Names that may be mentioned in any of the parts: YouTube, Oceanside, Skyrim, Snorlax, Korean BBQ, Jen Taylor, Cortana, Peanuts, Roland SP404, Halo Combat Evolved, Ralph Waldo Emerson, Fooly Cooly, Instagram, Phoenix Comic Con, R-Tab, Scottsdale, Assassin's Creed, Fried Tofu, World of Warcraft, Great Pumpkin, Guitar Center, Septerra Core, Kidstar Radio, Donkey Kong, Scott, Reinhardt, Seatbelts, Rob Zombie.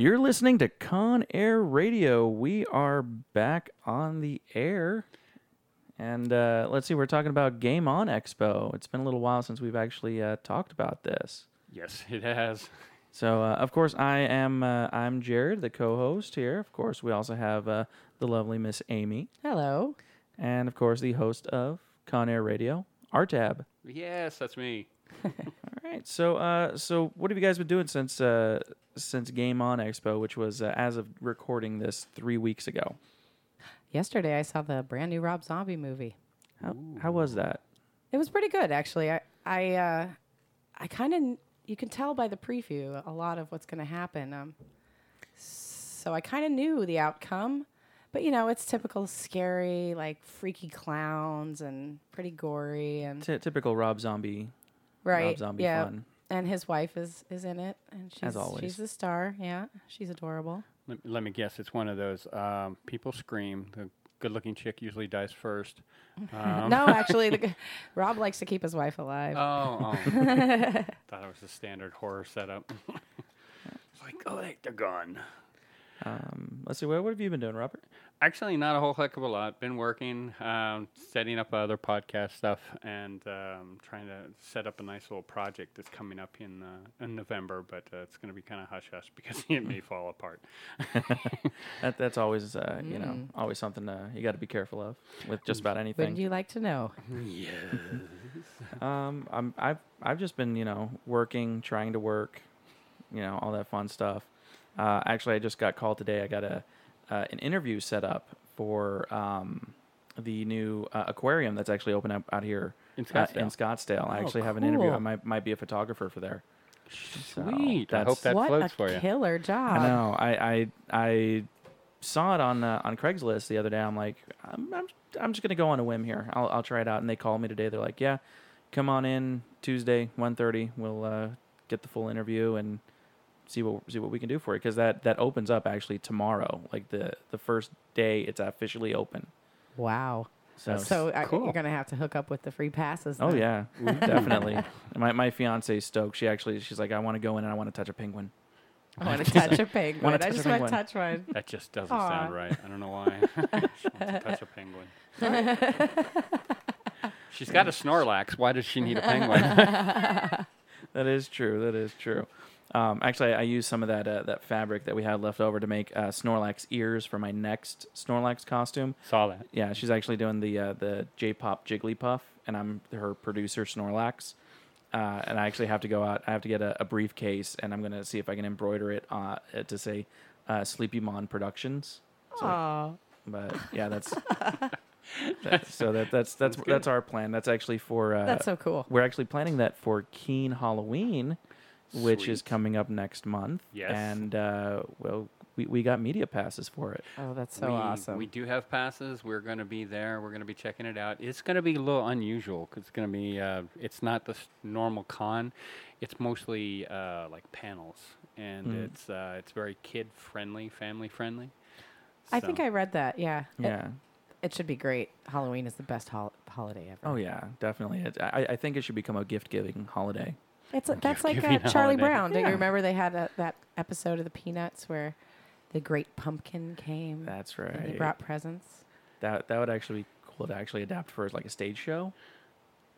You're listening to Con Air Radio. We are back on the air. And let's see, we're talking about Game On Expo. It's been a little while since we've actually talked about this. Yes, it has. So, of course, I'm Jared, the co-host here. Of course, we also have the lovely Miss Amy. Hello. And, of course, the host of Con Air Radio, R-Tab. Yes, that's me. All right. So, so what have you guys been doing since Game On Expo, which was, as of recording this, 3 weeks ago? Yesterday, I saw the brand new Rob Zombie movie. How was that? It was pretty good, actually. I kind of, you can tell by the preview a lot of what's going to happen. So I kind of knew the outcome, but you know, it's typical scary, like freaky clowns and pretty gory and typical Rob Zombie. Right. Rob Zombie fun. And his wife is in it, and she's, as always, she's the star. Yeah, she's adorable. Let me guess, it's one of those people scream. The good-looking chick usually dies first. No, actually, Rob likes to keep his wife alive. Oh. Thought it was a standard horror setup. It's like, oh, they're gone. Let's see, what have you been doing, Robert? Actually, not a whole heck of a lot. Been working, setting up other podcast stuff, and trying to set up a nice little project that's coming up in November, but it's going to be kind of hush-hush because it may fall apart. That's always, you know, always something you got to be careful of with just about anything. Wouldn't you like to know? Yes. I've just been, you know, working, trying to work, you know, all that fun stuff. Actually, I just got called today. I got an interview set up for the new aquarium that's actually open up out here in Scottsdale. I actually have an interview. I might be a photographer for there. Sweet. So I hope that floats for you. What a killer job. I know. I saw it on Craigslist the other day. I'm like, I'm just going to go on a whim here. I'll try it out. And they called me today. They're like, yeah, come on in Tuesday, 1:30. We'll get the full interview and see what we can do for it, because that opens up actually tomorrow, like the first day it's officially open. Wow. So cool. You're gonna have to hook up with the free passes then. Oh yeah. Definitely. My fiance's stoked. She's like, I want to go in and I want to touch a penguin. I just want to touch one. That just doesn't sound right. I don't know why. She wants to touch a penguin. She's got a Snorlax. Why does she need a penguin? That is true. Actually, I used some of that fabric that we had left over to make Snorlax ears for my next Snorlax costume. Saw that. Yeah, she's actually doing the J-pop Jigglypuff, and I'm her producer Snorlax. And I actually have to go out. I have to get a briefcase, and I'm gonna see if I can embroider it to say Sleepy Mon Productions. So, but yeah, that's. That's our plan. That's actually for. That's so cool. We're actually planning that for Keen Halloween. Which is coming up next month. Yes. And, well, we got media passes for it. Oh, that's so awesome. We do have passes. We're going to be there. We're going to be checking it out. It's going to be a little unusual because it's going to be, it's not the normal con. It's mostly, like, panels. And it's very kid-friendly, family-friendly. So. I think I read that, yeah. Yeah. It should be great. Halloween is the best holiday ever. Oh, yeah, definitely. I think it should become a gift-giving holiday. That's like Charlie Brown. Yeah. Do you remember they had that episode of the Peanuts where the Great Pumpkin came? That's right. And he brought presents. That would actually be cool to actually adapt for like a stage show.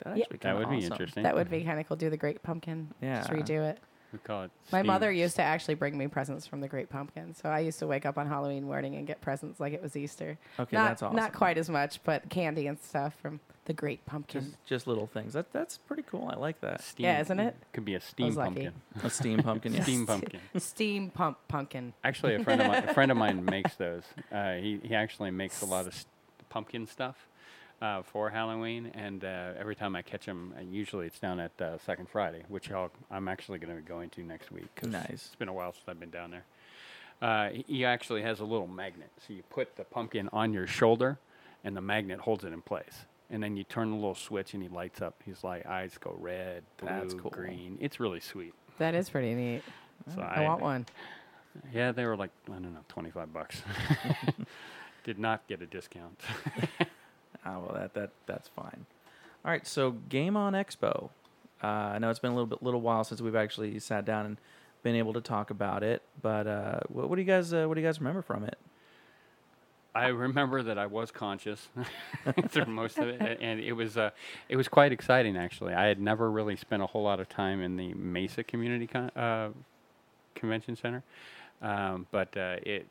That would be interesting. That would be kind of cool. Do the Great Pumpkin. Yeah. Just redo it. We call it. My mother used to actually bring me presents from the Great Pumpkin, so I used to wake up on Halloween morning and get presents like it was Easter. Okay, that's awesome. Not quite as much, but candy and stuff from the Great Pumpkin. Just little things. That's pretty cool. I like that. Steam, yeah, isn't it? Could be a steam pumpkin. A steam pumpkin. Yeah. Steam pumpkin. Steam pumpkin. Actually, a friend of mine makes those. He actually makes a lot of pumpkin stuff. For Halloween, and every time I catch them, usually it's down at Second Friday, which I'm actually going to be going to next week. Nice. It's been a while since I've been down there. He actually has a little magnet, so you put the pumpkin on your shoulder, and the magnet holds it in place. And then you turn the little switch, and he lights up. His eyes go red, blue, cool. Green. It's really sweet. That is pretty neat. So I want one. Yeah, they were like, I don't know, $25. Did not get a discount. Ah, well, that's fine. All right, so Game On Expo. I know it's been a little while since we've actually sat down and been able to talk about it. But what do you guys remember from it? I remember that I was conscious through most of it, and it was quite exciting, actually. I had never really spent a whole lot of time in the Mesa Community Convention Center, but it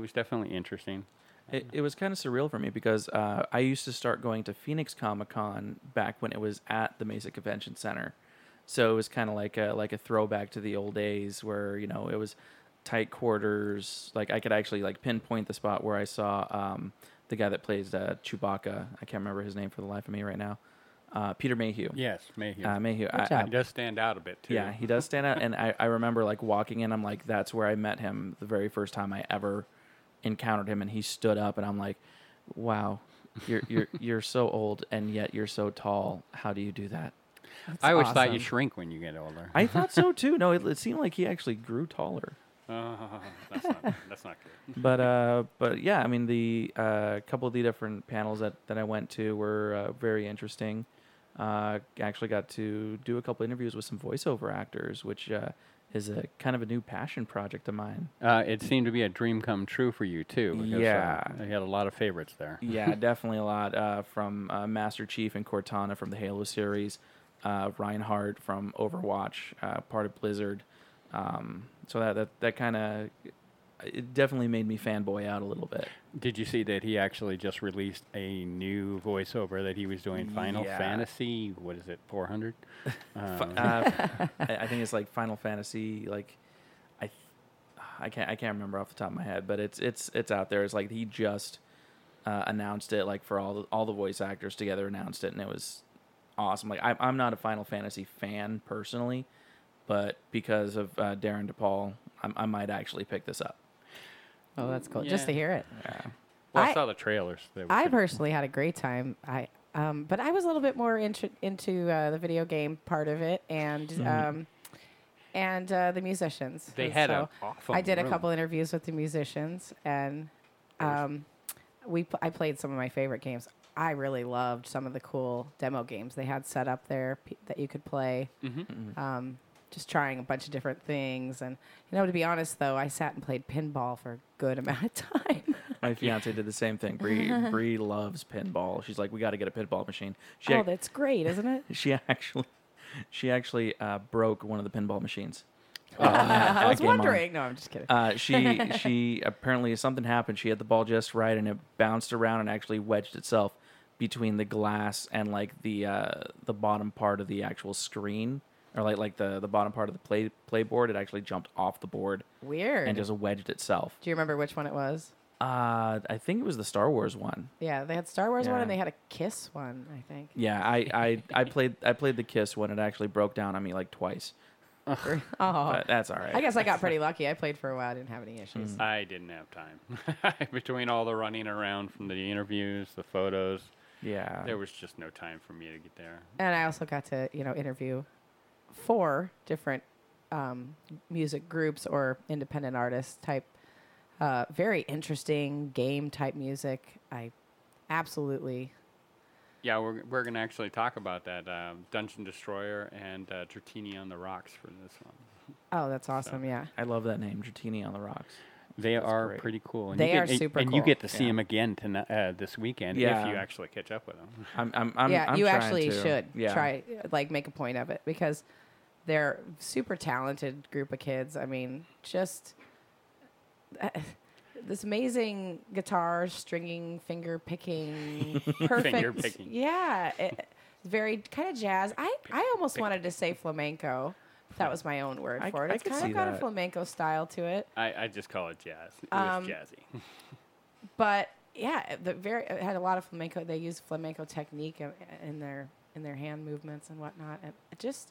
was definitely interesting. It was kind of surreal for me because I used to start going to Phoenix Comic Con back when it was at the Mesa Convention Center, so it was kind of like a throwback to the old days where, you know, it was tight quarters. Like, I could actually like pinpoint the spot where I saw the guy that plays Chewbacca. I can't remember his name for the life of me right now. Peter Mayhew. Yes, Mayhew. He does stand out a bit too. Yeah, he does stand out. And I remember like walking in. I'm like, that's where I met him the very first time I ever encountered him. And he stood up, and I'm like, wow, you're so old, and yet you're so tall. How do you do that? That's I always awesome. Thought you shrink when you get older. I thought so too. No, it seemed like he actually grew taller. That's not good. But yeah, I mean, the couple of the different panels that I went to were very interesting. Actually got to do a couple interviews with some voiceover actors, which is a kind of a new passion project of mine. It seemed to be a dream come true for you too. Because, yeah, you had a lot of favorites there. Yeah, definitely a lot from Master Chief and Cortana from the Halo series, Reinhardt from Overwatch, part of Blizzard. So that kind of, it definitely made me fanboy out a little bit. Did you see that he actually just released a new voiceover that he was doing Final Fantasy? What is it, 400? I think it's like Final Fantasy. Like, I can't remember off the top of my head, but it's out there. It's like he just announced it. Like, for all the voice actors together announced it, and it was awesome. Like, I'm not a Final Fantasy fan personally, but because of Darren DePaul, I might actually pick this up. Oh, that's cool. Yeah. Just to hear it. Yeah. Well, I saw the trailers. I personally had a great time. But I was a little bit more into the video game part of it, and the musicians. They and had so an awful I did room. A couple interviews with the musicians, and I played some of my favorite games. I really loved some of the cool demo games they had set up there that you could play. Mm-hmm. Mm-hmm. Just trying a bunch of different things. And, you know, to be honest, though, I sat and played pinball for a good amount of time. My fiance did the same thing. Bree loves pinball. She's like, we got to get a pinball machine. That's great, isn't it? She actually broke one of the pinball machines. I was wondering. No, I'm just kidding. She apparently, something happened. She had the ball just right, and it bounced around and actually wedged itself between the glass and, like, the bottom part of the actual screen. Or like the bottom part of the play board, it actually jumped off the board. Weird. And just wedged itself. Do you remember which one it was? I think it was the Star Wars one. Yeah, they had Star Wars one, and they had a Kiss one, I think. Yeah, I played the Kiss one. It actually broke down on me like twice. Oh, but that's all right. I guess I got pretty lucky. I played for a while. I didn't have any issues. I didn't have time between all the running around from the interviews, the photos. Yeah, there was just no time for me to get there. And I also got to interview 4 different music groups or independent artists type, very interesting game type music. I absolutely. Yeah, we're going to actually talk about that, Dungeon Destroyer and Dratini on the Rocks for this one. Oh, that's awesome, so. Yeah. I love that name, Dratini on the Rocks. They That's are great. Pretty cool. And they are super cool. And you get to see them again this weekend if you actually catch up with them. You should try like make a point of it, because they're super talented group of kids. I mean, just this amazing guitar stringing, finger picking, perfect. Finger picking. Yeah, very kind of jazz. I almost wanted to say flamenco. That was my own word for it. It's kind of got a flamenco style to it. I just call it jazz. It was jazzy. But yeah, it had a lot of flamenco. They used flamenco technique in their hand movements and whatnot. And just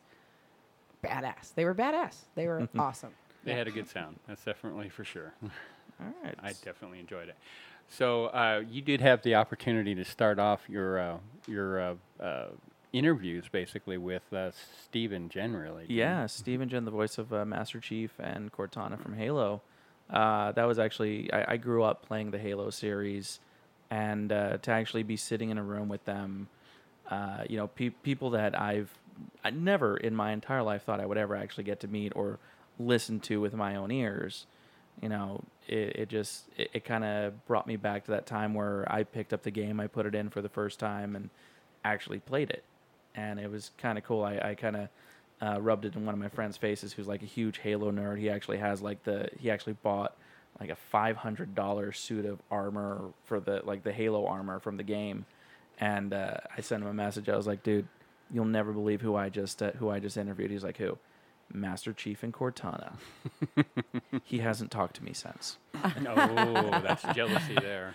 badass. They were badass. They were awesome. They had a good sound. That's definitely for sure. All right. I definitely enjoyed it. So you did have the opportunity to start off your interviews basically with Steve and Jen, really. Yeah, Steve and Jen, the voice of Master Chief and Cortana from Halo. That was actually, I grew up playing the Halo series, and to actually be sitting in a room with them, people that I've never in my entire life thought I would ever actually get to meet or listen to with my own ears, you know, it kind of brought me back to that time where I picked up the game, I put it in for the first time, and actually played it. And it was kind of cool. I kind of rubbed it in one of my friend's faces who's like a huge Halo nerd. He actually has like he actually bought like a $500 suit of armor for the Halo armor from the game. And I sent him a message. I was like, dude, you'll never believe who I just interviewed. He's like, who? Master Chief and Cortana. He hasn't talked to me since. Oh, that's jealousy there.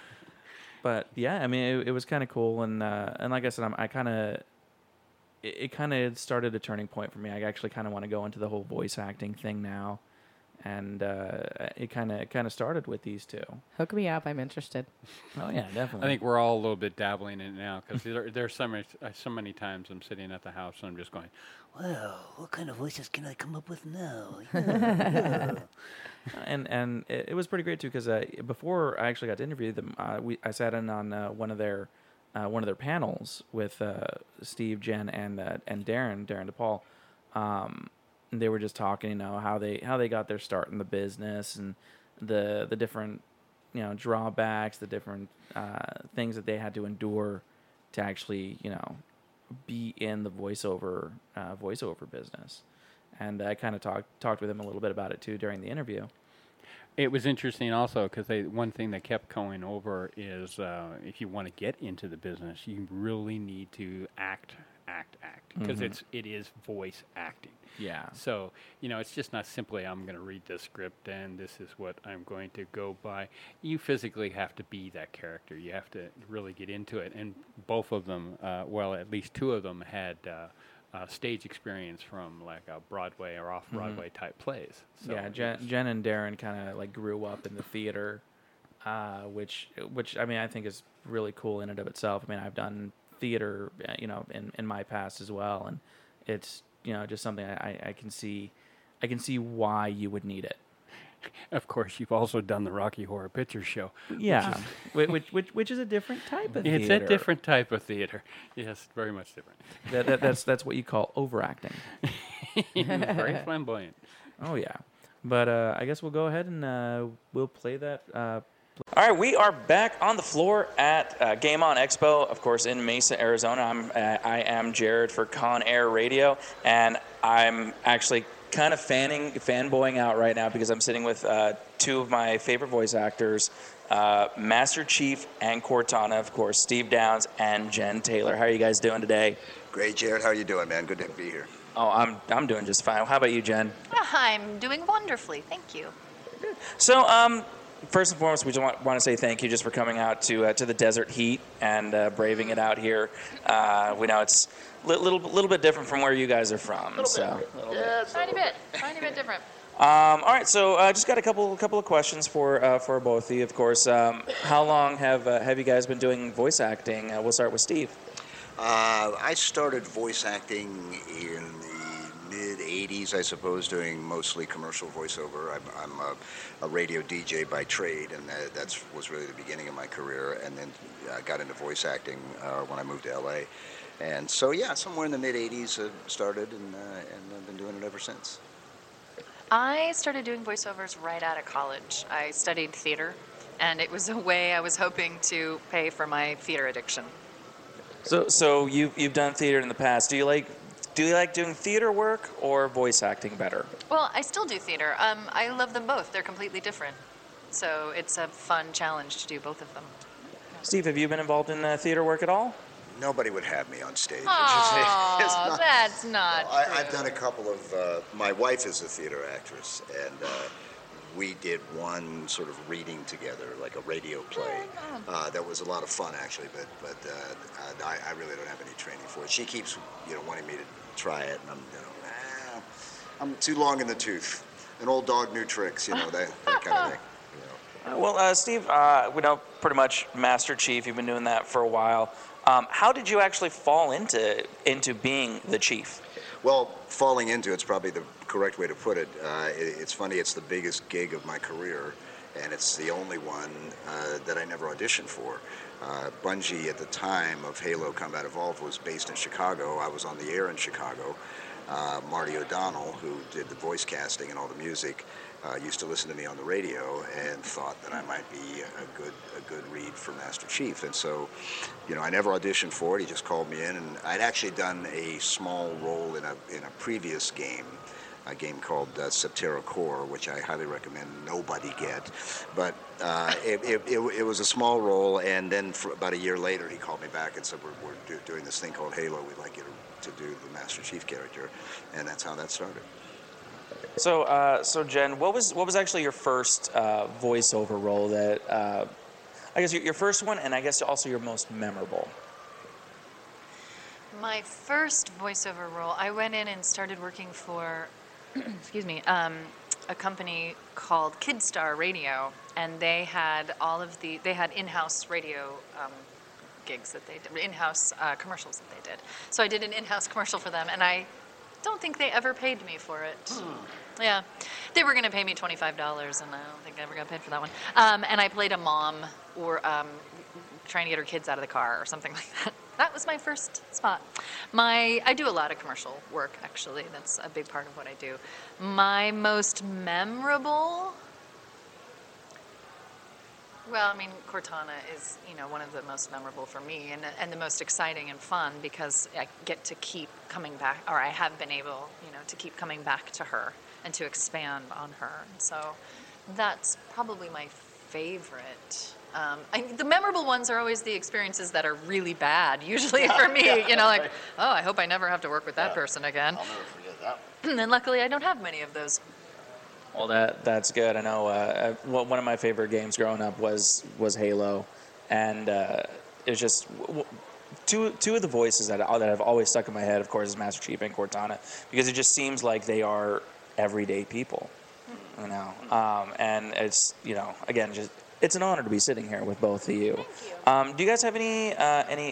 But yeah, I mean, it was kind of cool, and like I said, it kind of started a turning point for me. I actually kind of want to go into the whole voice acting thing now, and it kind of started with these two. Hook me up, I'm interested. Oh yeah, definitely. I think we're all a little bit dabbling in it now because there's so many times I'm sitting at the house and I'm just going, "Wow, what kind of voices can I come up with now?" And it was pretty great too because before I actually got to interview them, I sat in on one of their panels with Steve, Jen, and Darren DePaul. They were just talking, you know, how they got their start in the business and the different, you know, drawbacks, the different things that they had to endure to actually, you know, be in the voiceover business. And I kind of talked with them a little bit about it too during the interview. It was interesting also because one thing they kept going over is if you want to get into the business, you really need to act because mm-hmm. it is voice acting. Yeah. So, you know, it's just not simply I'm going to read this script and this is what I'm going to go by. You physically have to be that character. You have to really get into it. And both of them, at least two of them had stage experience from like a Broadway or off-Broadway mm-hmm. type plays. So yeah, Jen and Darren kind of like grew up in the theater, which I mean, I think is really cool in and of itself. I mean, I've done theater, you know, in my past as well, and it's, you know, just something I can see why you would need it. Of course, you've also done the Rocky Horror Picture Show. Yeah, which is a different type of theater. It's a different type of theater. Yes, very much different. That's what you call overacting. Very flamboyant. Oh yeah, but I guess we'll go ahead and we'll play that. All right, we are back on the floor at Game On Expo, of course, in Mesa, Arizona. I am Jared for Con Air Radio, and I'm actually kind of fanboying out right now because I'm sitting with two of my favorite voice actors, Master Chief and Cortana, of course, Steve Downs and Jen Taylor. How are you guys doing today? Great, Jared. How are you doing, man? Good to be here. Oh, I'm doing just fine. How about you, Jen? I'm doing wonderfully. Thank you. So, first and foremost, we just want to say thank you just for coming out to the desert heat and braving it out here. We know it's a little bit different from where you guys are from. Tiny bit different. All right, so I just got a couple of questions for both of you, of course. How long have you guys been doing voice acting? We'll start with Steve. I started voice acting in mid-'80s, I suppose, doing mostly commercial voiceover. I'm a radio DJ by trade, and that was really the beginning of my career. And then I got into voice acting when I moved to LA. And so, yeah, somewhere in the mid-'80s started, and I've been doing it ever since. I started doing voiceovers right out of college. I studied theater, and it was a way I was hoping to pay for my theater addiction. So you've done theater in the past. Do you like doing theater work or voice acting better? Well, I still do theater. I love them both. They're completely different. So it's a fun challenge to do both of them. Steve, have you been involved in theater work at all? Nobody would have me on stage. Oh, that's not true. I've done a couple of... my wife is a theater actress, and we did one sort of reading together, like a radio play. That was a lot of fun, actually, but I really don't have any training for it. She keeps, you know, wanting me to try it, and I'm too long in the tooth. An old dog, new tricks, you know, that kind of thing. You know. Well, Steve, we know pretty much Master Chief. You've been doing that for a while. How did you actually fall into being the chief? Well, falling into it's probably the correct way to put it. It's funny. It's the biggest gig of my career, and it's the only one that I never auditioned for. Bungie at the time of Halo Combat Evolved was based in Chicago. I was on the air in Chicago. Marty O'Donnell, who did the voice casting and all the music, used to listen to me on the radio and thought that I might be a good read for Master Chief. And so, you know, I never auditioned for it. He just called me in, and I'd actually done a small role in a previous game, a game called Septerra Core, which I highly recommend nobody get. But it was a small role, and then for about a year later, he called me back and said, we're doing this thing called Halo. We'd like you to do the Master Chief character, and that's how that started. So, Jen, what was actually your first voiceover role that, I guess your first one, and I guess also your most memorable? My first voiceover role, I went in and started working for a company called Kidstar Radio, and they had they had in-house radio gigs that they did, in-house commercials that they did. So I did an in-house commercial for them, and I don't think they ever paid me for it. Yeah, they were going to pay me $25, and I don't think I ever got paid for that one. And I played a mom trying to get her kids out of the car or something like that. That was my first spot. I do a lot of commercial work, actually. That's a big part of what I do. My most memorable, well, I mean, Cortana is, you know, one of the most memorable for me, and the most exciting and fun, because I get to keep coming back, or I have been able, you know, to keep coming back to her and to expand on her. And so that's probably my favorite. The memorable ones are always the experiences that are really bad, usually for me. Yeah, you know, like, oh, I hope I never have to work with that person again. I'll never forget that one. And luckily, I don't have many of those. Well, that's good. I know one of my favorite games growing up was Halo, and it's just two of the voices that have always stuck in my head, of course, is Master Chief and Cortana, because it just seems like they are everyday people, you know. And it's, you know, again, just. It's an honor to be sitting here with both of you. Thank you. Do you guys have any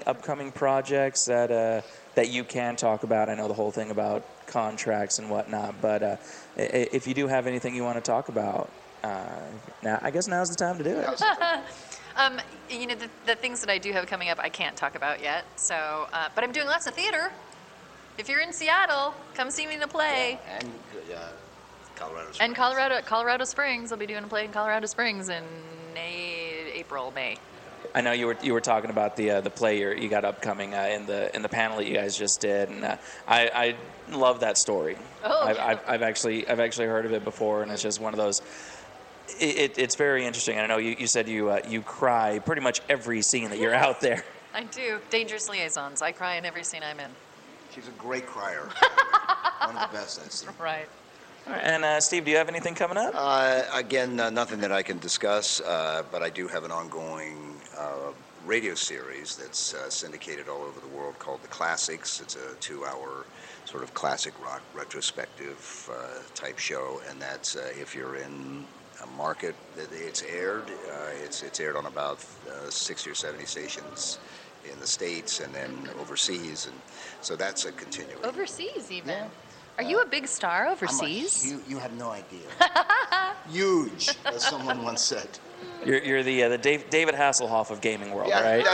upcoming projects that you can talk about? I know the whole thing about contracts and whatnot, but if you do have anything you want to talk about, now I guess now's the time to do it. You know, the things that I do have coming up, I can't talk about yet. So, but I'm doing lots of theater. If you're in Seattle, come see me in a play. Yeah, and Colorado Springs. And Colorado Springs. I'll be doing a play in Colorado Springs in April, May. I know you were talking about the play you got upcoming in the panel that you guys just did, and I love that story. Oh, I've actually heard of it before, and it's just one of those. It's very interesting. I know you said you cry pretty much every scene that you're out there. I do. Dangerous Liaisons. I cry in every scene I'm in. She's a great crier. One of the best I've seen. Right. All right. And Steve, do you have anything coming up? Nothing that I can discuss, but I do have an ongoing radio series that's syndicated all over the world called The Classics. It's a 2-hour sort of classic rock retrospective type show, and that's if you're in a market, it's aired. It's aired on about 60 or 70 stations in the States and then overseas, and so that's a continuing. Overseas even? Yeah. Are you a big star overseas? You have no idea. Huge, as someone once said. You're the David Hasselhoff of gaming world, right?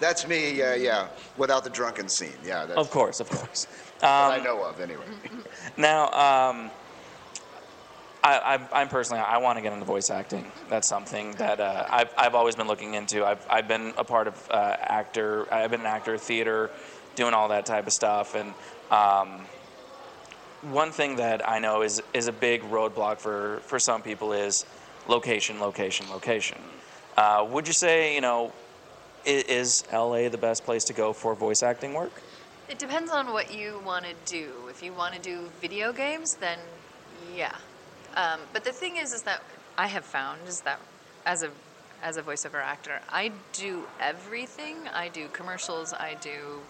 That's me. Yeah. Without the drunken scene. Yeah. That's, of course. That I know of, anyway. Now, I'm personally, I want to get into voice acting. That's something that I've always been looking into. I've been a part of actor. I've been an actor, theater, doing all that type of stuff, and. One thing that I know is a big roadblock for some people is location. Would you say, you know, is LA the best place to go for voice acting work? It depends on what you want to do. If you want to do video games, then yeah. But the thing is that I have found is that as a voiceover actor, I do everything. I do commercials. I do.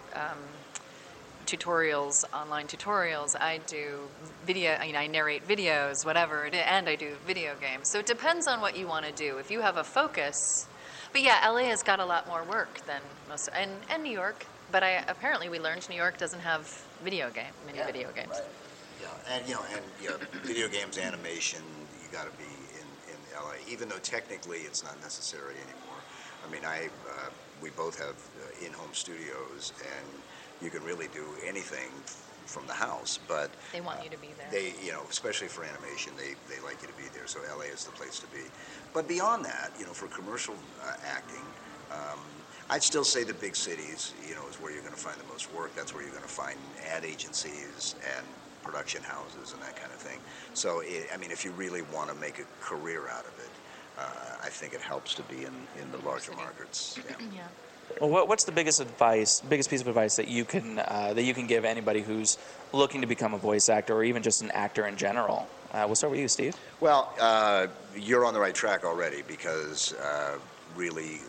Tutorials, online tutorials. I do video, I narrate videos, whatever it is, and I do video games. So it depends on what you want to do. If you have a focus, but yeah, LA has got a lot more work than most, and New York. But apparently we learned New York doesn't have video games. Right. Yeah, video games, animation. You got to be in LA, even though technically it's not necessary anymore. I mean, we both have in-home studios and. You can really do anything from the house, but they want you to be there. They, you know, especially for animation, they like you to be there. So LA is the place to be. But beyond that, you know, for commercial acting, I'd still say the big cities, you know, is where you're going to find the most work. That's where you're going to find ad agencies and production houses and that kind of thing. So, if you really want to make a career out of it, I think it helps to be in the larger markets. Yeah. Yeah. Well, what's the biggest piece of advice that you can give anybody who's looking to become a voice actor or even just an actor in general? We'll start with you, Steve. Well, you're on the right track already because really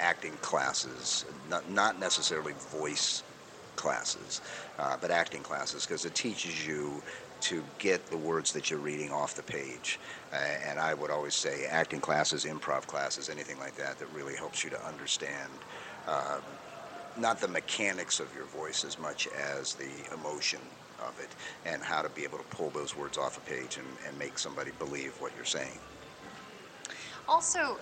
acting classes, not necessarily voice classes, but acting classes, because it teaches you to get the words that you're reading off the page. And I would always say acting classes, improv classes, anything like that really helps you to understand not the mechanics of your voice as much as the emotion of it and how to be able to pull those words off a page and make somebody believe what you're saying. Also,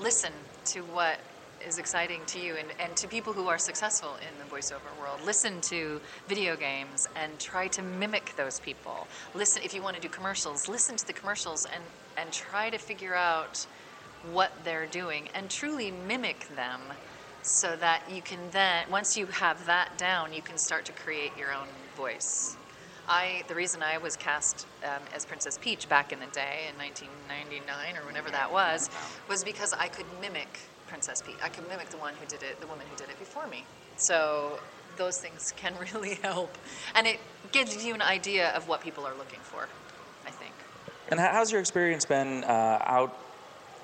listen to what is exciting to you and to people who are successful in the voiceover world. Listen to video games and try to mimic those people. Listen, if you want to do commercials, listen to the commercials and try to figure out what they're doing and truly mimic them so that you can then, once you have that down, you can start to create your own voice. The reason I was cast as Princess Peach back in the day in 1999 or whenever that was because I could mimic Princess Peach. I could mimic the woman who did it before me. So those things can really help. And it gives you an idea of what people are looking for, I think. And how's your experience been out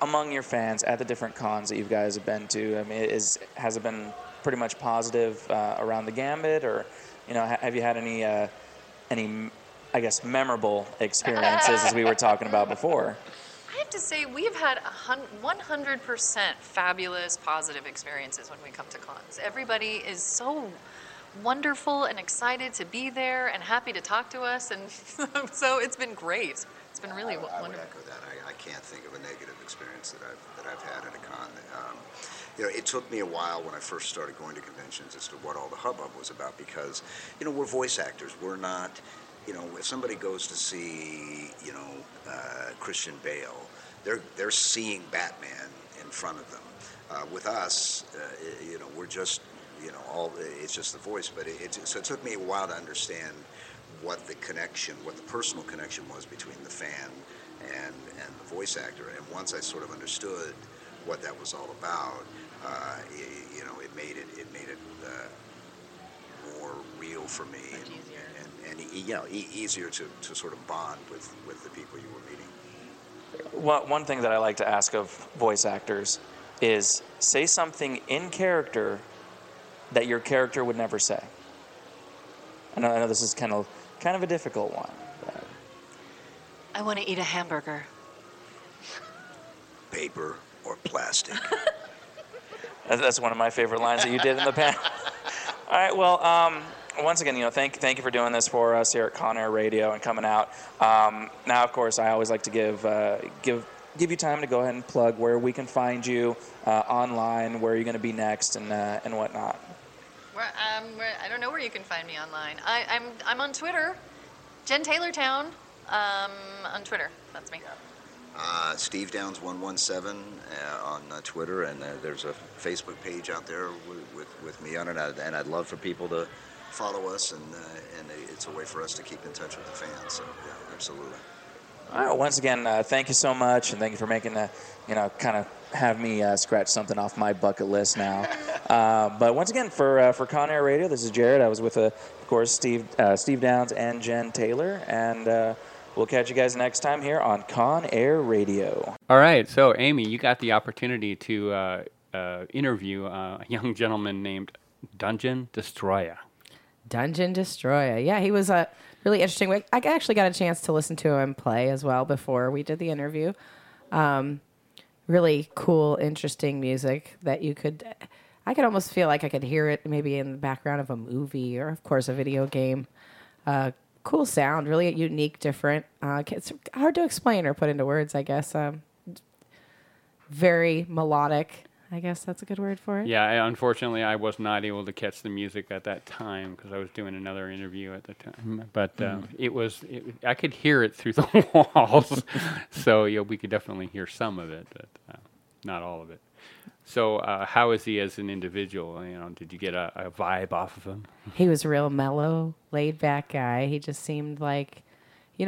among your fans at the different cons that you guys have been to? I mean, has it been pretty much positive around the gambit? Or, you know, have you had any, I guess, memorable experiences as we were talking about before? I have to say, we've had 100% fabulous, positive experiences when we come to cons. Everybody is so wonderful and excited to be there and happy to talk to us, and so it's been great. It's been really wonderful. I would echo that. I can't think of a negative experience that I've had at a con. You know, it took me a while when I first started going to conventions as to what all the hubbub was about because, you know, we're voice actors. We're not. You know, if somebody goes to see, you know, Christian Bale, they're seeing Batman in front of them. With us, you know, we're just, you know, it's just the voice. But so it took me a while to understand what the personal connection was between the fan and the voice actor. And once I sort of understood what that was all about, you know, it made it more real for me. And you know, easier to sort of bond with the people you were meeting. Well, one thing that I like to ask of voice actors is say something in character that your character would never say. I know this is kind of a difficult one. But. I want to eat a hamburger. Paper or plastic? That's one of my favorite lines that you did in the past. All right, well. Once again, you know, thank you for doing this for us here at Con Air Radio and coming out. Now, of course, I always like to give you time to go ahead and plug where we can find you online, where you're going to be next, and whatnot. I don't know where you can find me online. I'm on Twitter, Jen Taylortown, on Twitter. That's me. Steve Downs 117 on Twitter, and there's a Facebook page out there with me on it, and I'd love for people to follow us, and it's a way for us to keep in touch with the fans. So yeah, absolutely. All right. Once again, thank you so much, and thank you for making have me scratch something off my bucket list now. But once again, for Con Air Radio, this is Jared. I was with, of course, Steve Downs and Jen Taylor, and we'll catch you guys next time here on Con Air Radio. All right. So Amy, you got the opportunity to interview a young gentleman named Dungeon Destroyer. Dungeon Destroyer. Yeah, he was a really interesting. I actually got a chance to listen to him play as well before we did the interview. Really cool, interesting music that I could almost feel like I could hear it maybe in the background of a movie or, of course, a video game. Cool sound, really unique, different. It's hard to explain or put into words, I guess. Very melodic, I guess that's a good word for it. Yeah, unfortunately, I was not able to catch the music at that time because I was doing another interview at the time. But I could hear it through the walls, so we could definitely hear some of it, but not all of it. So how is he as an individual? Did you get a vibe off of him? He was a real mellow, laid-back guy. He just seemed like,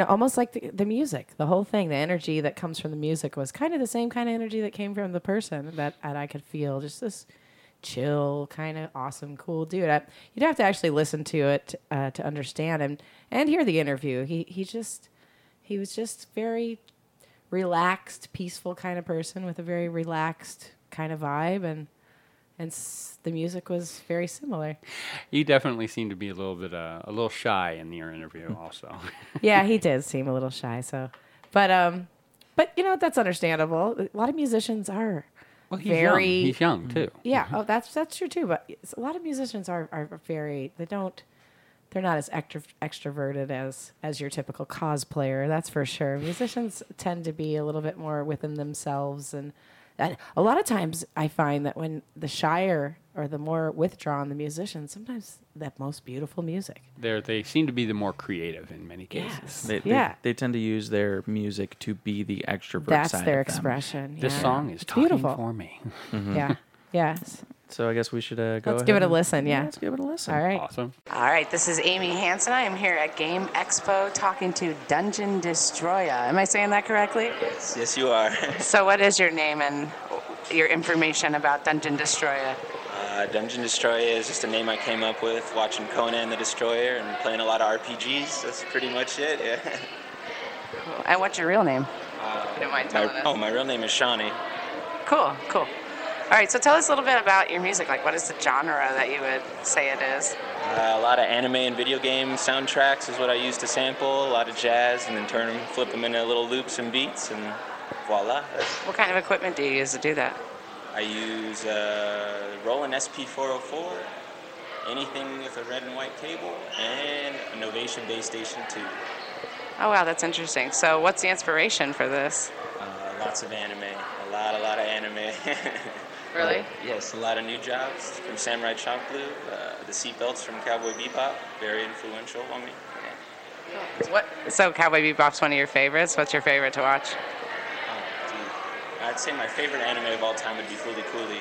almost like the music, the whole thing, the energy that comes from the music was kind of the same kind of energy that came from the person that I could feel. Just this chill, kind of awesome, cool dude. You'd have to actually listen to it to understand him and hear the interview. He was just very relaxed, peaceful kind of person with a very relaxed kind of vibe, and the music was very similar. You definitely seemed to be a little shy in your interview, also. Yeah, he did seem a little shy. So, but that's understandable. A lot of musicians are. Well, he's young too. Yeah. Mm-hmm. Oh, that's true too. But a lot of musicians are very. They're not as extroverted as your typical cosplayer. That's for sure. Musicians tend to be a little bit more within themselves . And a lot of times I find that when the shyer or the more withdrawn the musicians, sometimes that most beautiful music. They seem to be the more creative in many cases. Yes. They tend to use their music to be the extrovert side. That's their expression. Yeah. This song is talking beautiful for me. Mm-hmm. Yeah. Yes. So I guess we should go ahead. Let's give it a listen, yeah. Let's give it a listen. All right. Awesome. All right, this is Amy Hansen. I am here at Game Expo talking to Dungeon Destroyer. Am I saying that correctly? Yes, yes you are. So what is your name and your information about Dungeon Destroyer? Dungeon Destroyer is just a name I came up with watching Conan the Destroyer and playing a lot of RPGs. That's pretty much it, yeah. Cool. And what's your real name? You don't mind telling us. My real name is Shawnee. Cool. All right, so tell us a little bit about your music. Like, what is the genre that you would say it is? A lot of anime and video game soundtracks is what I use to sample. A lot of jazz, and then flip them into little loops and beats, and voila. What kind of equipment do you use to do that? I use a Roland SP404, anything with a red and white cable, and an Ovation Base Station 2. Oh, wow, that's interesting. So what's the inspiration for this? Lots of anime. A lot of anime. Really? Yes, a lot of new jobs from Samurai Champloo, the seatbelts from Cowboy Bebop, very influential on me. Yeah. Cool. So Cowboy Bebop's one of your favorites. What's your favorite to watch? I'd say my favorite anime of all time would be Fooly Cooly.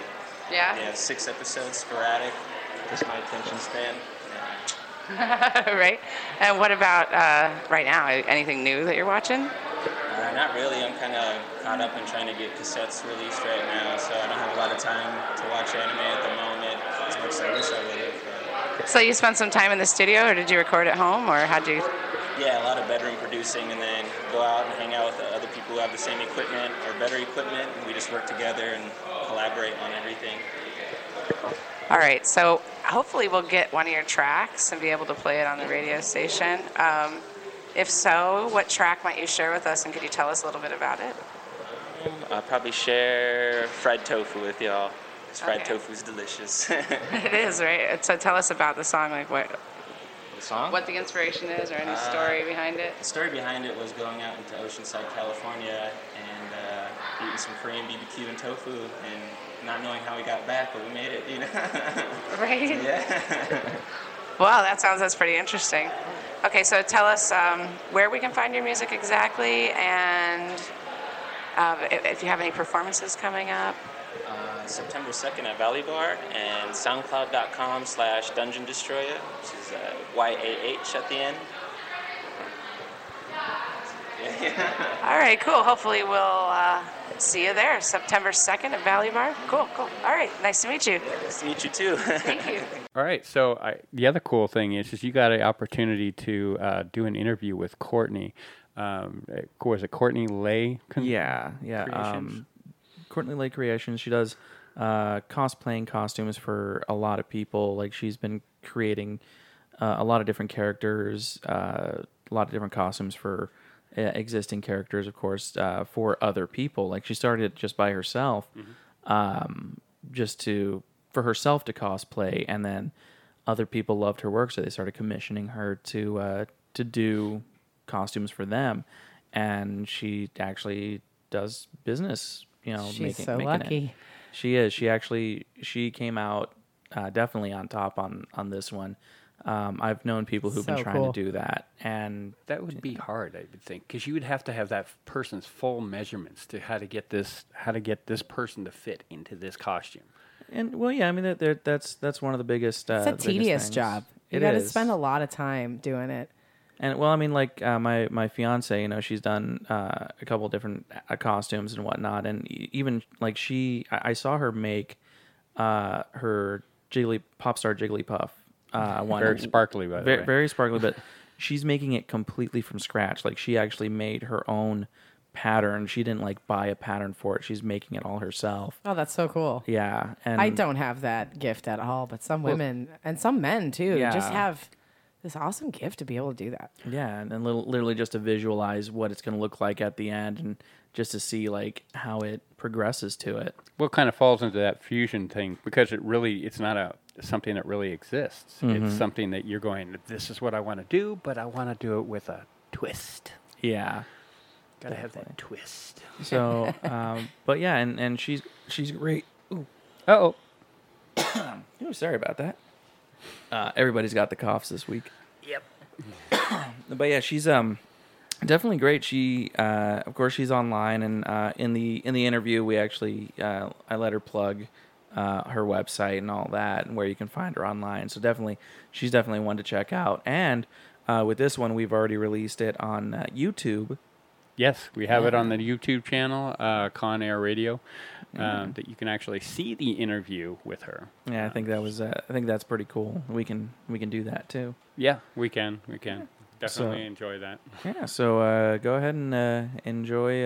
Yeah? Yeah, 6 episodes, sporadic, just my attention span. Yeah. Right? And what about right now? Anything new that you're watching? Not really. I'm kind of caught up in trying to get cassettes released right now, so I don't have a lot of time to watch anime at the moment, as much as I wish I would have. So you spent some time in the studio, or did you record at home, or how'd you? Yeah, a lot of bedroom producing, and then go out and hang out with other people who have the same equipment or better equipment, and we just work together and collaborate on everything. All right, so hopefully we'll get one of your tracks and be able to play it on the radio station. If so, what track might you share with us, and could you tell us a little bit about it? I'll probably share Fried Tofu with y'all, because fried tofu is delicious. It is, right? So tell us about the song, like what the song? What the inspiration is, or any story behind it. The story behind it was going out into Oceanside, California, and eating some Korean BBQ and tofu, and not knowing how we got back, but we made it, Right? Yeah. Wow, that's pretty interesting. Okay, so tell us where we can find your music exactly, and if you have any performances coming up. September 2nd at Valley Bar, and soundcloud.com/Dungeon Destroyer, which is YAH at the end. All right, cool. Hopefully we'll see you there, September 2nd at Valley Bar. Cool. All right, nice to meet you. Yeah, nice to meet you, too. Thank you. All right, so the other cool thing is you got an opportunity to do an interview with Cortney. Was it Cortney Lee? Yeah. Creations? Cortney Lee Creations. She does cosplaying costumes for a lot of people. Like, she's been creating a lot of different characters, a lot of different costumes for existing characters, of course, for other people. Like, she started just by herself, mm-hmm. For herself to cosplay, and then other people loved her work, so they started commissioning her to do costumes for them. And she actually does business. She's making, so making lucky. It. She is. She came out definitely on top on this one. I've known people who've been trying to do that, and that would be hard, I would think, because you would have to have that person's full measurements to how to get this person to fit into this costume. And well, yeah, I mean that's one of the biggest. It's a tedious job. You got to spend a lot of time doing it. And well, I mean, like my fiance, you know, she's done a couple different costumes and whatnot, and even like I saw her make her Jigglypuff. One. Very sparkly, by the way. Very sparkly, but she's making it completely from scratch. Like, she actually made her own pattern. She didn't, like, buy a pattern for it. She's making it all herself. Oh, that's so cool. Yeah. And I don't have that gift at all, but some women, and some men, too, just have this awesome gift to be able to do that. Yeah, and literally just to visualize what it's going to look like at the end and just to see, like, how it progresses to it. Well, it kind of falls into that fusion thing, because it's not something that really exists. Mm-hmm. It's something that you're going, this is what I want to do, but I want to do it with a twist. Yeah. Got to have that twist. So, but yeah, and she's great. Ooh. Uh-oh. Oh, sorry about that. Everybody's got the coughs this week. Yep. But yeah, she's definitely great. She, of course, she's online, and in the interview, we actually I let her plug her website and all that, and where you can find her online. So definitely, she's definitely one to check out. And with this one, we've already released it on YouTube. Yes, we have it on the YouTube channel, Con Air Radio, that you can actually see the interview with her. Yeah, I think that's pretty cool. We can do that too. Yeah, we can. Yeah. Definitely enjoy that. Yeah, so go ahead and enjoy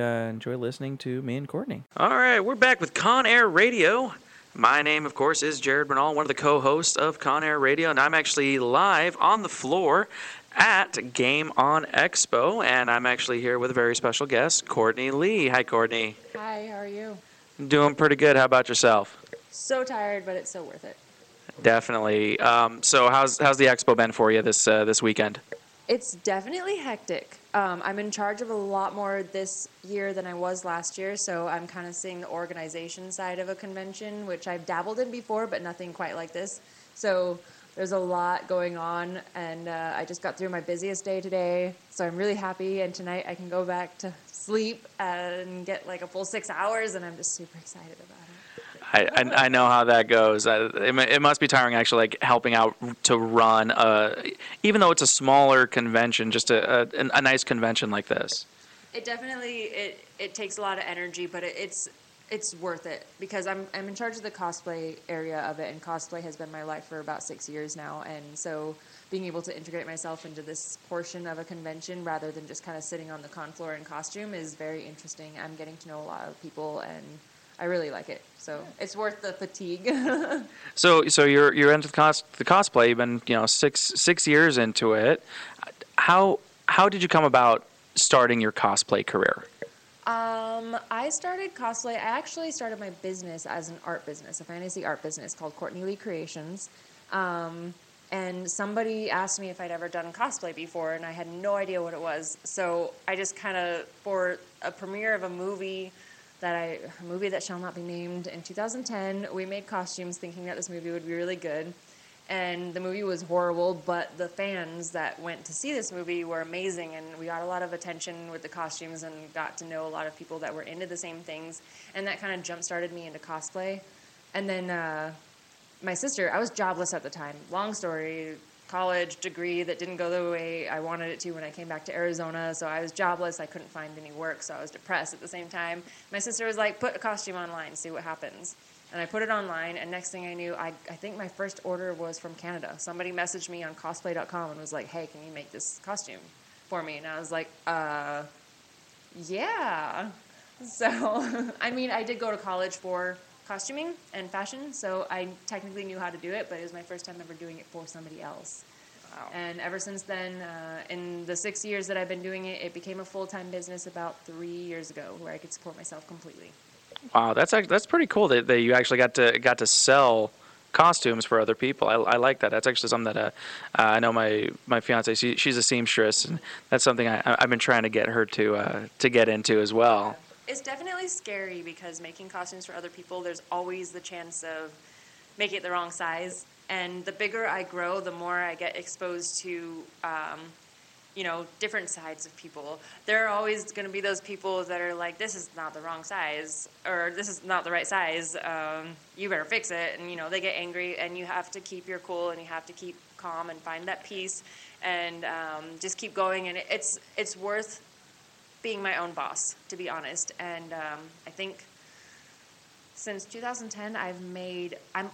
listening to me and Cortney. All right, we're back with Con Air Radio. My name, of course, is Jared Bernal, one of the co-hosts of Con Air Radio, and I'm actually live on the floor at Game On Expo, and I'm actually here with a very special guest, Cortney Lee. Hi, Cortney. Hi, how are you? Doing pretty good. How about yourself? So tired, but it's so worth it. Definitely. So how's the expo been for you this weekend? It's definitely hectic. I'm in charge of a lot more this year than I was last year, so I'm kind of seeing the organization side of a convention, which I've dabbled in before, but nothing quite like this. So there's a lot going on, and I just got through my busiest day today, so I'm really happy, and tonight I can go back to sleep and get like a full 6 hours, and I'm just super excited about it. I know how that goes. It must be tiring, actually, like helping out to run, even though it's a smaller convention, just a nice convention like this. It definitely it takes a lot of energy, but it's worth it, because I'm in charge of the cosplay area of it, and cosplay has been my life for about 6 years now, and so being able to integrate myself into this portion of a convention rather than just kind of sitting on the con floor in costume is very interesting. I'm getting to know a lot of people, and I really like it, so it's worth the fatigue. So you're into the cosplay. You've been, you know, six years into it. How did you come about starting your cosplay career? I started cosplay. I actually started my business as an art business, a fantasy art business called Cortney Lee Creations. And somebody asked me if I'd ever done cosplay before, and I had no idea what it was. So I just kind of, for a premiere of a movie that shall not be named, in 2010, we made costumes thinking that this movie would be really good. And the movie was horrible, but the fans that went to see this movie were amazing, and we got a lot of attention with the costumes and got to know a lot of people that were into the same things. And that kind of jump-started me into cosplay. And then my sister, I was jobless at the time. Long story, college degree that didn't go the way I wanted it to when I came back to Arizona, so I was jobless. I couldn't find any work, so I was depressed at the same time. My sister was like, put a costume online, see what happens. And I put it online, and next thing I knew, I think my first order was from Canada. Somebody messaged me on cosplay.com and was like, hey, can you make this costume for me? And I was like, yeah. So, I mean, I did go to college for costuming and fashion, so I technically knew how to do it, but it was my first time ever doing it for somebody else. Wow. And ever since then, in the 6 years that I've been doing it, it became a full-time business about 3 years ago, where I could support myself completely. Wow, that's pretty cool that you actually got to sell costumes for other people. I like that. That's actually something that I know my fiance, she's a seamstress, and that's something I've been trying to get her to get into as well. Yeah. It's definitely scary because making costumes for other people, there's always the chance of making it the wrong size. And the bigger I grow, the more I get exposed to, you know, different sides of people. There are always going to be those people that are like, this is not the wrong size, or this is not the right size. You better fix it. And, you know, they get angry, and you have to keep your cool, and you have to keep calm and find that peace and just keep going. And it's worth being my own boss, to be honest. And I think since 2010, I'm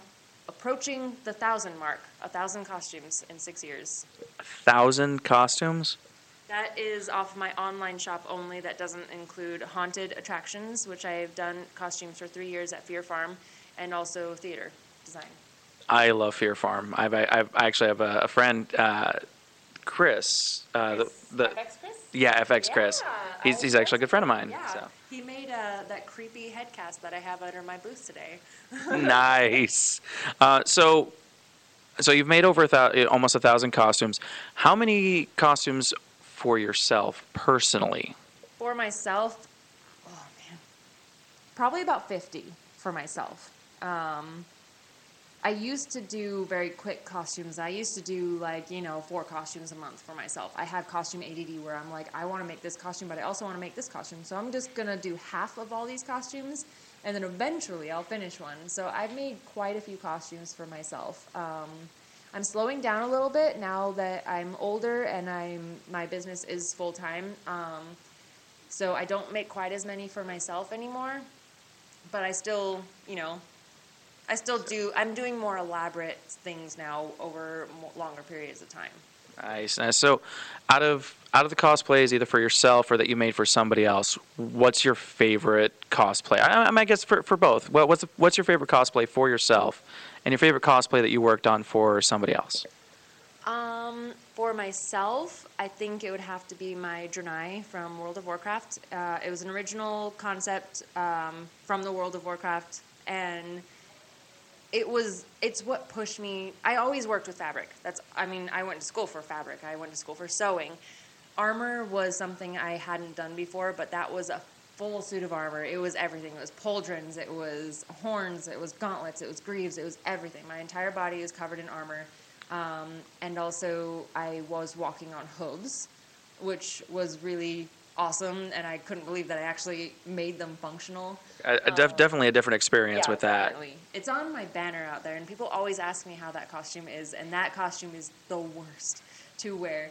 approaching the 1,000 mark, 1,000 costumes in 6 years. 1,000 costumes? That is off my online shop only. That doesn't include haunted attractions, which I've done costumes for 3 years at Fear Farm, and also theater design. I love Fear Farm. I actually have a friend, Chris. FX Chris? Yeah, FX Chris. He's actually a good friend of mine. Yeah. So. He made that creepy head cast that I have under my booth today. Nice. So you've made over almost 1,000 costumes. How many costumes for yourself personally? For myself, oh man, probably about 50 for myself. I used to do very quick costumes. I used to do, like, you know, 4 costumes a month for myself. I have costume ADD where I'm like, I want to make this costume, but I also want to make this costume. So I'm just going to do half of all these costumes, and then eventually I'll finish one. So I've made quite a few costumes for myself. I'm slowing down a little bit now that I'm older and my business is full-time. So I don't make quite as many for myself anymore, but I still, you know... I still do. I'm doing more elaborate things now over longer periods of time. Nice. So, out of the cosplays, either for yourself or that you made for somebody else, what's your favorite cosplay? I guess for both. What's your favorite cosplay for yourself, and your favorite cosplay that you worked on for somebody else? For myself, I think it would have to be my Draenei from World of Warcraft. It was an original concept from the World of Warcraft, and it's what pushed me. I always worked with fabric. I went to school for fabric. I went to school for sewing. Armor was something I hadn't done before, but that was a full suit of armor. It was everything. It was pauldrons. It was horns. It was gauntlets. It was greaves. It was everything. My entire body was covered in armor. And also I was walking on hooves, which was really awesome, and I couldn't believe that I actually made them functional. Definitely a different experience with that. Definitely. It's on my banner out there, and people always ask me how that costume is, and that costume is the worst to wear.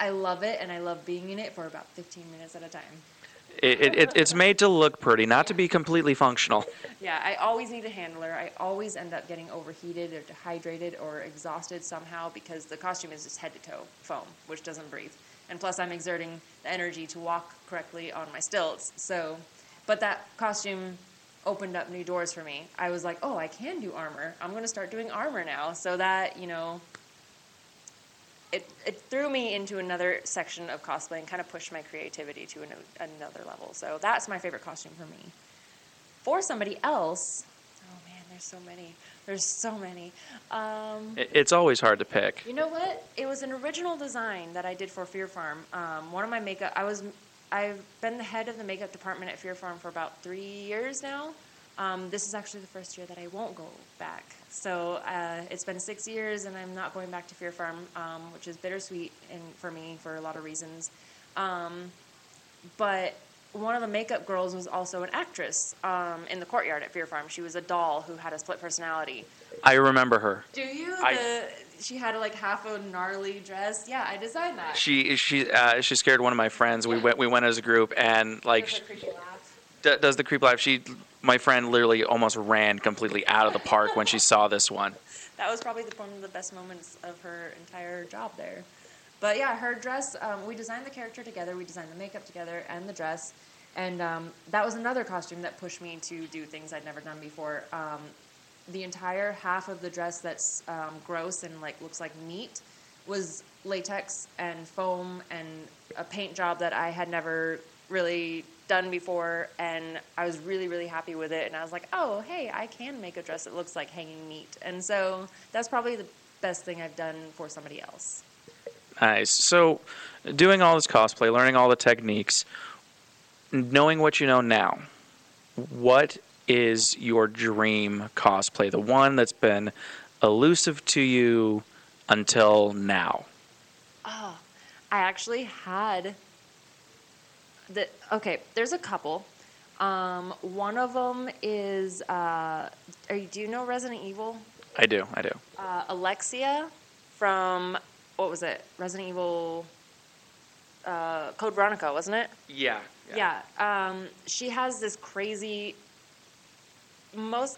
I love it, and I love being in it for about 15 minutes at a time. It's made to look pretty, not to be completely functional. Yeah, I always need a handler. I always end up getting overheated or dehydrated or exhausted somehow because the costume is just head-to-toe foam, which doesn't breathe. And plus, I'm exerting the energy to walk correctly on my stilts. So, but that costume opened up new doors for me. I was like, oh, I can do armor. I'm going to start doing armor now. So that, you know, it threw me into another section of cosplay and kind of pushed my creativity to another level. So that's my favorite costume for me. For somebody else, oh, man, there's so many. There's so many. It's always hard to pick. You know what? It was an original design that I did for Fear Farm. One of my makeup, I've been the head of the makeup department at Fear Farm for about 3 years now. This is actually the first year that I won't go back. So it's been 6 years, and I'm not going back to Fear Farm, which is bittersweet for me for a lot of reasons. But one of the makeup girls was also an actress in the courtyard at Fear Farm. She was a doll who had a split personality. I remember her. Do you? She had like half a gnarly dress. Yeah, I designed that. She scared one of my friends. Yeah. We went as a group, and like does the creepy laugh. Does the creep laugh? My friend literally almost ran completely out of the park when she saw this one. That was probably one of the best moments of her entire job there. But yeah, her dress, we designed the character together, we designed the makeup together, and the dress. And that was another costume that pushed me to do things I'd never done before. The entire half of the dress that's gross and like looks like meat was latex and foam and a paint job that I had never really done before. And I was really, really happy with it. And I was like, oh, hey, I can make a dress that looks like hanging meat. And so that's probably the best thing I've done for somebody else. Nice. So doing all this cosplay, learning all the techniques, knowing what you know now, what is your dream cosplay? The one that's been elusive to you until now. Oh, I actually had the, okay, there's a couple. One of them is, do you know Resident Evil? I do. Alexia from, what was it? Resident Evil, Code Veronica, wasn't it? Yeah. She has this crazy,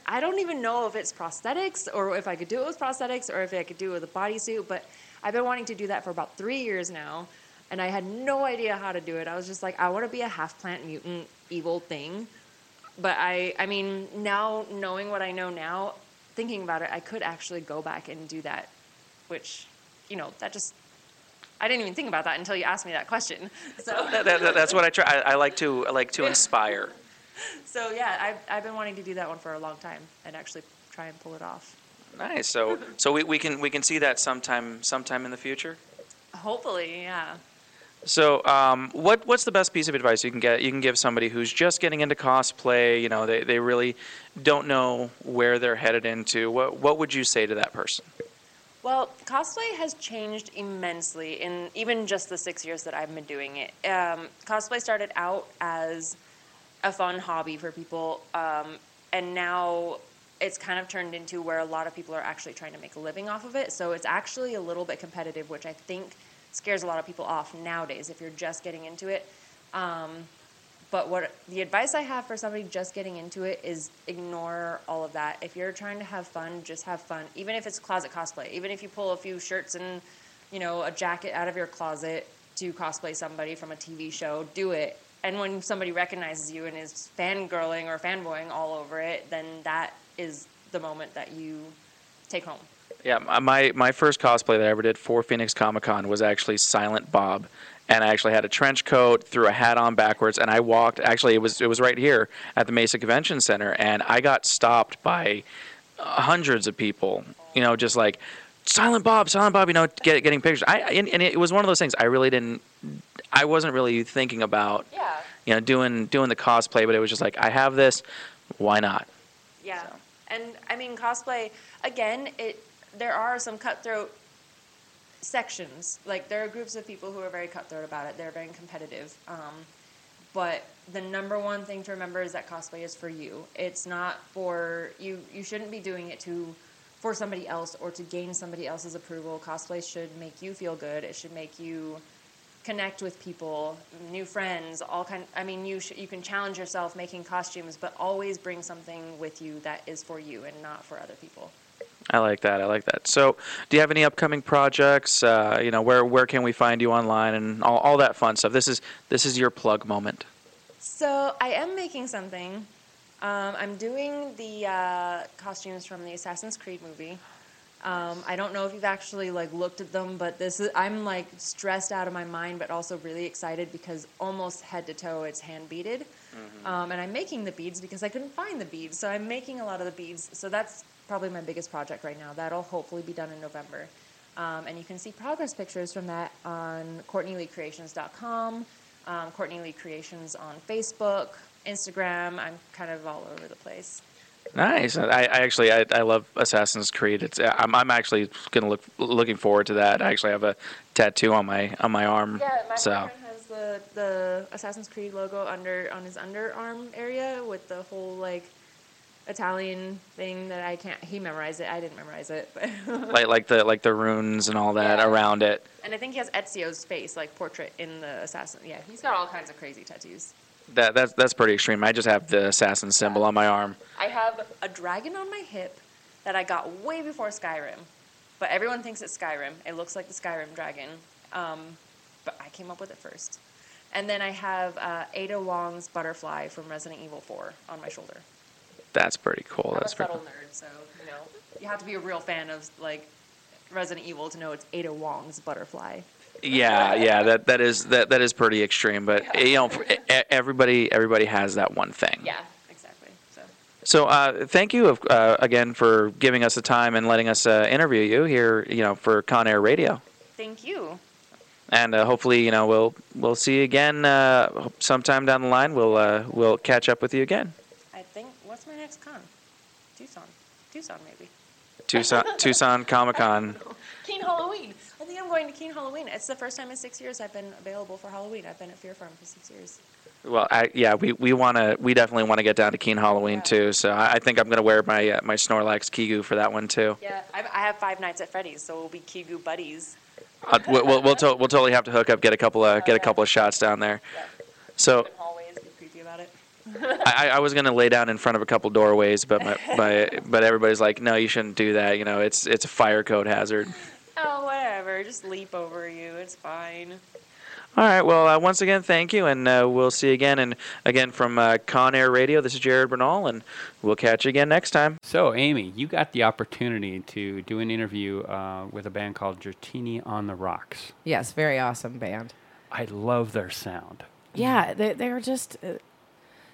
I don't even know if it's prosthetics or if I could do it with prosthetics or if I could do it with a bodysuit, but I've been wanting to do that for about 3 years now. And I had no idea how to do it. I was just like, I want to be a half-plant mutant evil thing. But I mean, now knowing what I know now, thinking about it, I could actually go back and do that. Which, you know, that just, I didn't even think about that until you asked me that question. So that's what I try. I like to inspire. So yeah, I've been wanting to do that one for a long time and actually try and pull it off. Nice. So we can see that sometime in the future. Hopefully, yeah. So, what's the best piece of advice you can give somebody who's just getting into cosplay? You know, they really don't know where they're headed into. What would you say to that person? Well, cosplay has changed immensely in even just the 6 years that I've been doing it. Cosplay started out as a fun hobby for people, and now it's kind of turned into where a lot of people are actually trying to make a living off of it. So it's actually a little bit competitive, which I think scares a lot of people off nowadays if you're just getting into it. But what the advice I have for somebody just getting into it is ignore all of that. If you're trying to have fun, just have fun. Even if it's closet cosplay, even if you pull a few shirts and, you know, a jacket out of your closet to cosplay somebody from a TV show, do it. And when somebody recognizes you and is fangirling or fanboying all over it, then that is the moment that you take home. Yeah, my first cosplay that I ever did for Phoenix Comic Con was actually Silent Bob, and I actually had a trench coat, threw a hat on backwards, and I walked. Actually, it was right here at the Mesa Convention Center, and I got stopped by hundreds of people. You know, just like Silent Bob. You know, getting pictures. And it was one of those things. I wasn't really thinking about, you know, doing the cosplay, but it was just like, I have this, why not? Yeah, so. And I mean, cosplay, again, there are some cutthroat sections. Like, there are groups of people who are very cutthroat about it. They're very competitive. But the number one thing to remember is that cosplay is for you. It's not for, you shouldn't be doing it for somebody else or to gain somebody else's approval. Cosplay should make you feel good. It should make you connect with people, new friends, all kind. I mean, you can challenge yourself making costumes, but always bring something with you that is for you and not for other people. I like that. So, do you have any upcoming projects? You know, where can we find you online and all that fun stuff? This is your plug moment. So I am making something. I'm doing the costumes from the Assassin's Creed movie. I don't know if you've actually like looked at them, but I'm like stressed out of my mind, but also really excited because almost head to toe it's hand beaded, and I'm making the beads because I couldn't find the beads, so I'm making a lot of the beads. So that's probably my biggest project right now. That'll hopefully be done in November, and you can see progress pictures from that on CortneyLeeCreations.com, Cortney Lee Creations on Facebook, Instagram. I'm kind of all over the place. Nice. I actually love Assassin's Creed. I'm actually gonna looking forward to that. I actually have a tattoo on my arm. Yeah, my friend has the Assassin's Creed logo on his underarm area with the whole like Italian thing that I can't. He memorized it. I didn't memorize it. But like the runes and all that around it. And I think he has Ezio's face like portrait in the assassin. Yeah, he's got all kinds of crazy tattoos. That's pretty extreme. I just have the assassin symbol on my arm. I have a dragon on my hip that I got way before Skyrim, but everyone thinks it's Skyrim. It looks like the Skyrim dragon, but I came up with it first. And then I have Ada Wong's butterfly from Resident Evil 4 on my shoulder. That's pretty cool. I'm a subtle nerd, so you know you have to be a real fan of like Resident Evil to know it's Ada Wong's butterfly. Yeah, that is pretty extreme, but you know, everybody has that one thing. Yeah, exactly. So, thank you again for giving us the time and letting us interview you here, you know, for Con Air Radio. Thank you. And hopefully, you know, we'll see you again sometime down the line. We'll catch up with you again. I think what's my next con? Tucson maybe. Tucson Comic Con. Keen Halloween. I think I'm going to Keen Halloween. It's the first time in 6 years I've been available for Halloween. I've been at Fear Farm for 6 years. Well, we definitely want to get down to Keen Halloween too. So I think I'm going to wear my my Snorlax Kigu for that one too. Yeah, I have 5 nights at Freddy's, so we'll be Kigu buddies. We'll totally have to hook up, get a couple of shots down there. Yeah. So always be creepy about it. I was gonna lay down in front of a couple doorways, but but everybody's like, no, you shouldn't do that. You know, it's a fire code hazard. Oh, whatever. Just leap over you. It's fine. All right. Well, once again, thank you, and we'll see you again. And again, from Con Air Radio, this is Jared Bernal, and we'll catch you again next time. So, Amy, you got the opportunity to do an interview with a band called Dratini on the Rocks. Yes, very awesome band. I love their sound. Yeah, they are just...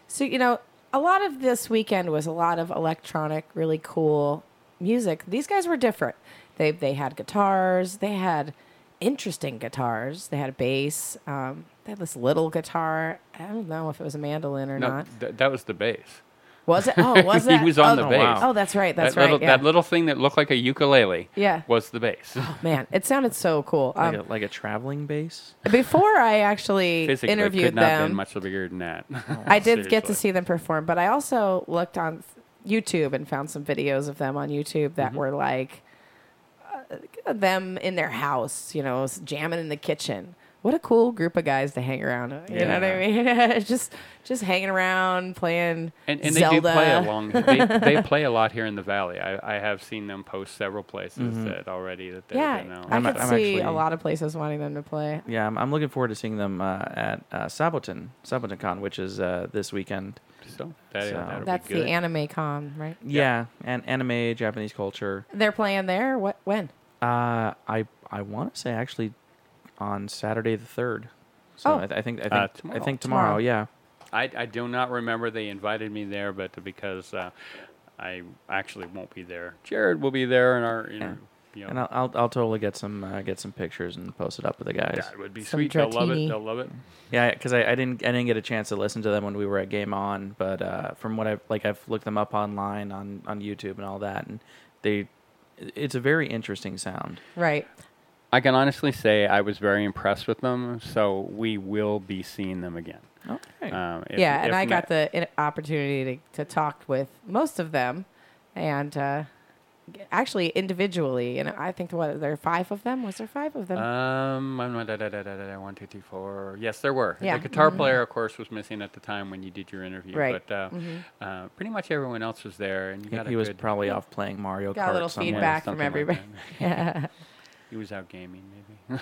so, you know, a lot of this weekend was a lot of electronic, really cool music. These guys were different. They had guitars. They had... interesting guitars. They had a bass. They had this little guitar. I don't know if it was a mandolin or not. That was the bass. Was it? Oh, was it? He was on the bass. Wow. Oh, that's right. That little thing that looked like a ukulele was the bass. Oh, man. It sounded so cool. Like a traveling bass? Before I actually interviewed them. Physically, could not have been much bigger than that. I did get to see them perform, but I also looked on YouTube and found some videos of them on YouTube that were like... them in their house, you know, jamming in the kitchen. What a cool group of guys to hang around. You know what I mean? just hanging around, playing and Zelda. And they do play along. they play a lot here in the Valley. I have seen them post several places that already that they've been out. I can see a lot of places wanting them to play. Yeah, I'm looking forward to seeing them at Sabaton Con, which is this weekend. That's the anime con, right? Yeah, and anime, Japanese culture. They're playing there. When? I want to say actually on Saturday the 3rd. So I think tomorrow. Yeah. I do not remember they invited me there, but because I actually won't be there. Jared will be there, and our you know. And I'll totally get some pictures and post it up with the guys. Yeah, it would be sweet. They'll love it. Yeah, because I didn't get a chance to listen to them when we were at Game On, but from what I've looked them up online on YouTube and all that, and it's a very interesting sound. Right. I can honestly say I was very impressed with them, so we will be seeing them again. Okay. If I got the opportunity to talk with most of them, and. Actually, individually, and I think there are 5 of them. Was there 5 of them? 1, 2, 3, 4. Yes, there were. Yeah. The guitar player, of course, was missing at the time when you did your interview. Right. But pretty much everyone else was there, and he was probably off playing Mario Kart. Got a little feedback from everybody. Like yeah. He was out gaming, maybe.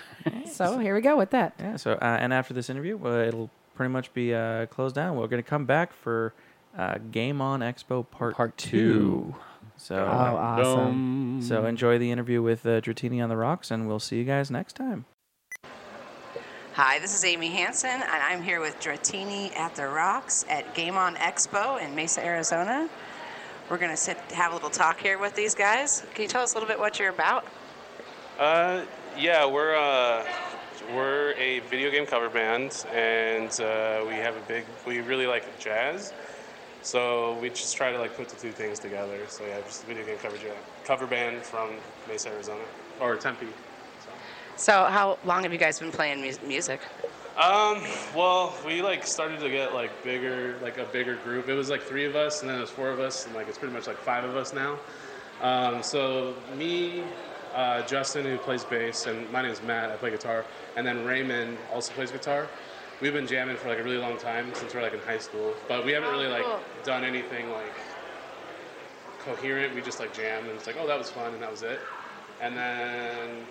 So here we go with that. Yeah. So and after this interview, it'll pretty much be closed down. We're going to come back for Game On Expo Part 2. So, awesome. So enjoy the interview with Dratini on the Rocks, and we'll see you guys next time. Hi, this is Amy Hansen, and I'm here with Dratini at the Rocks at Game On Expo in Mesa, Arizona. We're going to have a little talk here with these guys. Can you tell us a little bit what you're about? We're a video game cover band, and we really like jazz. So we just try to put the two things together. So just a video game cover band from Mesa, Arizona, or Tempe. So how long have you guys been playing music? Well, we started to get bigger, a bigger group. It was 3 of us, and then it was 4 of us, and it's pretty much 5 of us now. So me, Justin, who plays bass, and my name is Matt. I play guitar, and then Raymond also plays guitar. We've been jamming for a really long time since we're in high school, but we haven't really done anything coherent. We just jammed and it's that was fun and that was it. And then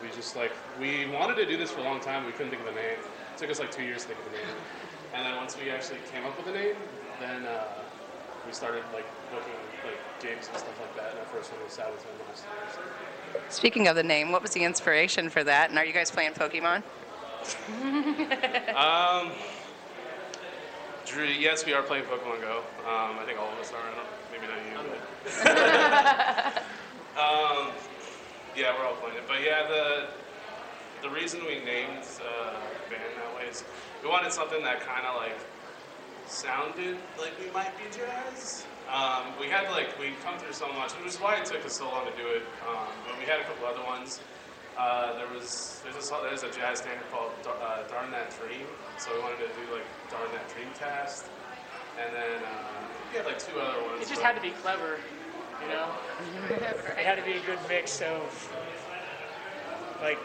we just we wanted to do this for a long time, but we couldn't think of a name. It took us 2 years to think of a name. And then once we actually came up with a name, then we started looking gigs and stuff like that. And our first one was Sabaton last year. Speaking of the name, what was the inspiration for that? And are you guys playing Pokemon? Drew, yes, we are playing Pokemon Go. I think all of us are. I don't, maybe not you. But yeah, we're all playing it. But yeah, the reason we named the band that way is we wanted something that kind of like sounded like we might be jazz. We had like, we'd come through so much, which is why it took us so long to do it. But we had a couple other ones. There's a jazz standard called Darn That Dream, so we wanted to do like Darn That Dreamcast, and then we had like two other ones. It just had to be clever, you know? It had to be a good mix of, like,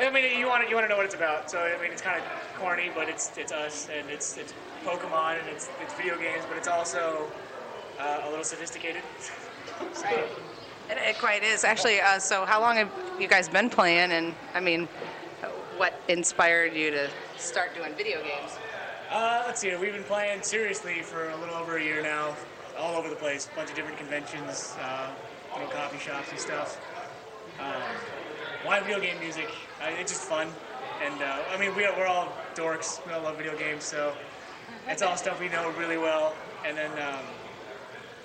I mean, you want to know what it's about. So I mean, it's kind of corny, but it's us, and it's Pokemon, and it's video games, but it's also a little sophisticated. So. Right. It quite is. Actually, so how long have you guys been playing, and I mean, what inspired you to start doing video games? Let's see, we've been playing seriously for a little over a year now, all over the place, a bunch of different conventions, little coffee shops and stuff. Why video game music? It's just fun, and I mean, we're all dorks, we all love video games, so it's all stuff we know really well, and then,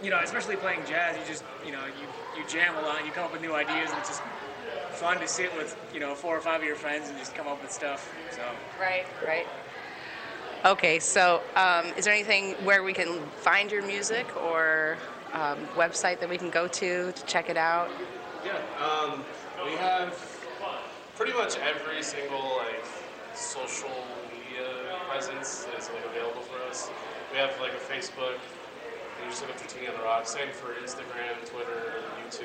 you know, especially playing jazz, you just, you know, you jam a lot and you come up with new ideas, and it's just fun to sit with, you know, 4 or 5 of your friends and just come up with stuff, so. Right, right. Okay, so is there anything where we can find your music or website that we can go to check it out? Yeah, we have pretty much every single, like, social media presence is, like, available for us. We have, like, a Facebook. You just look up Dratini on the Rocks. Same for Instagram, Twitter, YouTube.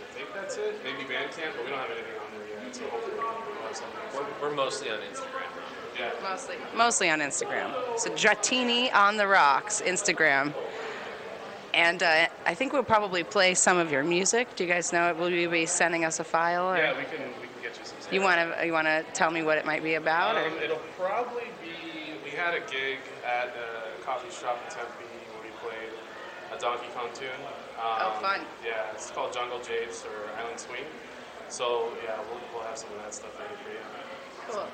I think that's it. Maybe Bandcamp, but we don't have anything on there yet. So hopefully we'll have something. We're mostly on Instagram. Yeah. Mostly on Instagram. So Dratini on the Rocks, Instagram. And I think we'll probably play some of your music. Do you guys know it? Will you be sending us a file? Or? Yeah, we can get you some stuff. You wanna tell me what it might be about? Or? It'll probably be. We had a gig at a coffee shop in Tempe. A Donkey Kong tune. Oh, fun. Yeah, it's called Jungle Japes or Island Swing. So, yeah, we'll have some of that stuff ready for you. Cool.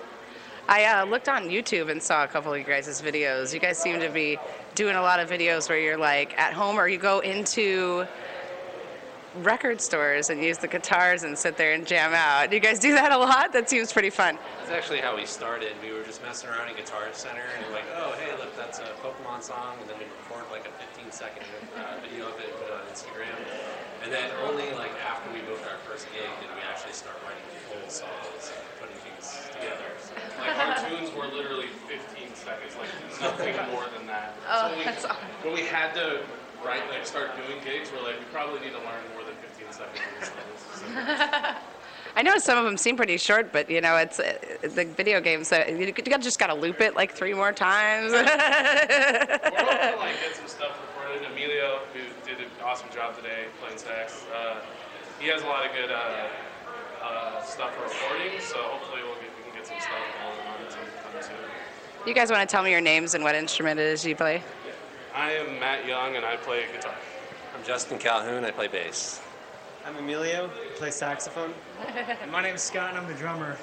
I looked on YouTube and saw a couple of you guys' videos. You guys seem to be doing a lot of videos where you're, like, at home or you go into record stores and use the guitars and sit there and jam out. Do you guys do that a lot? That seems pretty fun. That's actually how we started. We were just messing around in Guitar Center and we're like, oh, hey, look, that's a Pokemon song. And then we recorded like a 15-second video of it and put it on Instagram. And then only like after we booked our first gig did we actually start writing full songs and putting things together. So, like our tunes were literally 15 seconds, like nothing more than that. Oh, so that's awesome. But we had to right, like start doing gigs, we're like, we probably need to learn more than 15 seconds. I know some of them seem pretty short, but you know, it's the video games that you just gotta loop it like 3 more times. We're hoping to like get some stuff recorded. Emilio, who did an awesome job today playing sax, he has a lot of good stuff for recording, so hopefully we can get some stuff on it soon. You guys want to tell me your names and what instrument it is you play? I am Matt Young, and I play guitar. I'm Justin Calhoun, I play bass. I'm Emilio, I play saxophone. And my name is Scott, and I'm the drummer.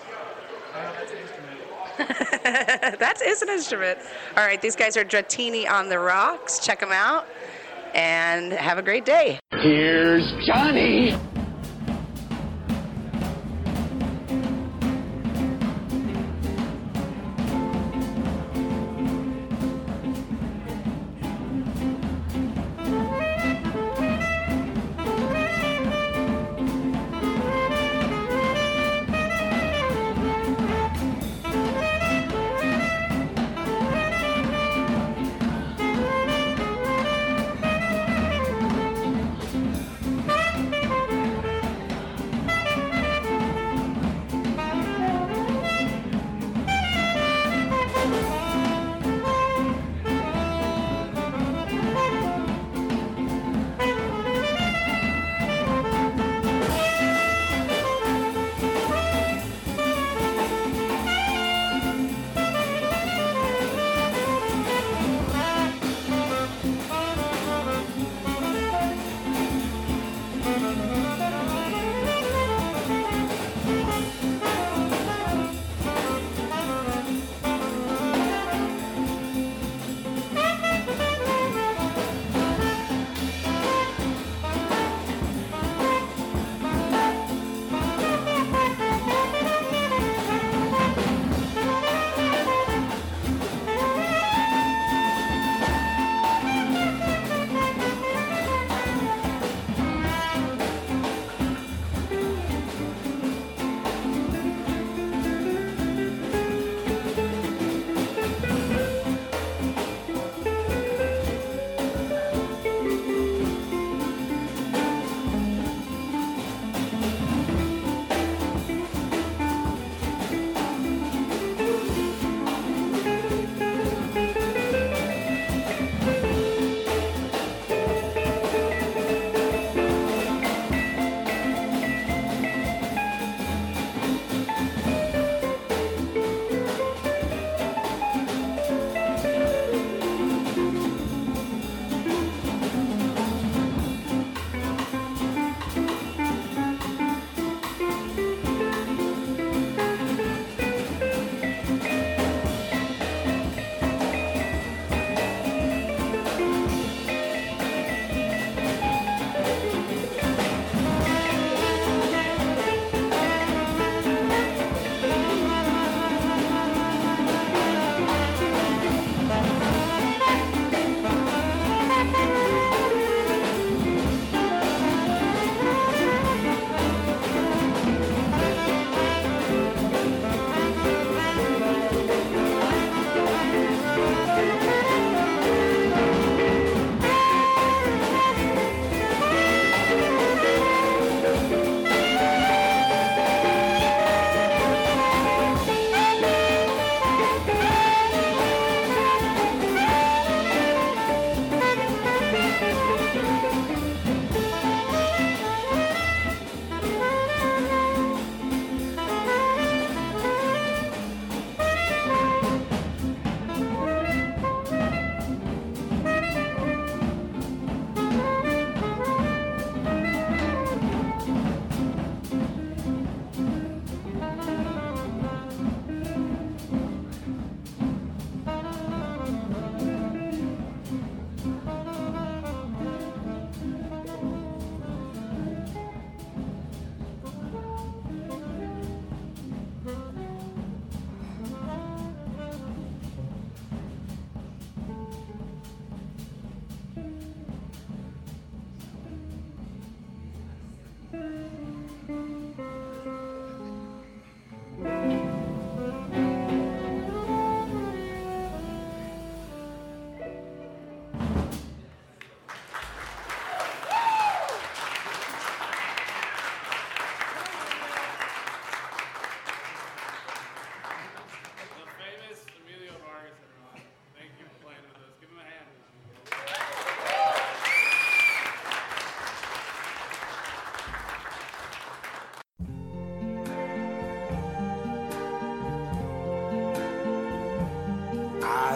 I don't know if that's an instrument. That is an instrument. All right, these guys are Dratini on the Rocks. Check them out, and have a great day. Here's Johnny.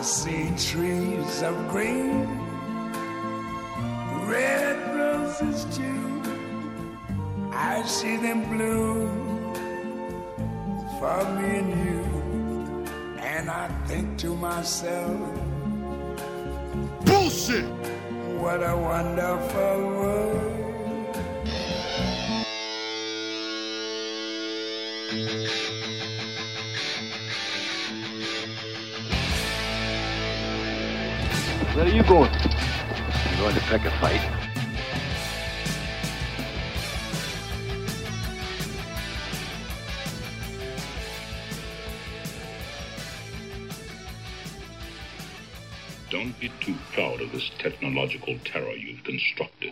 I see trees of green, red roses too. I see them bloom for me and you. And I think to myself, bullshit! What a wonderful world. Where are you going? I'm going to pick a fight. Don't be too proud of this technological terror you've constructed.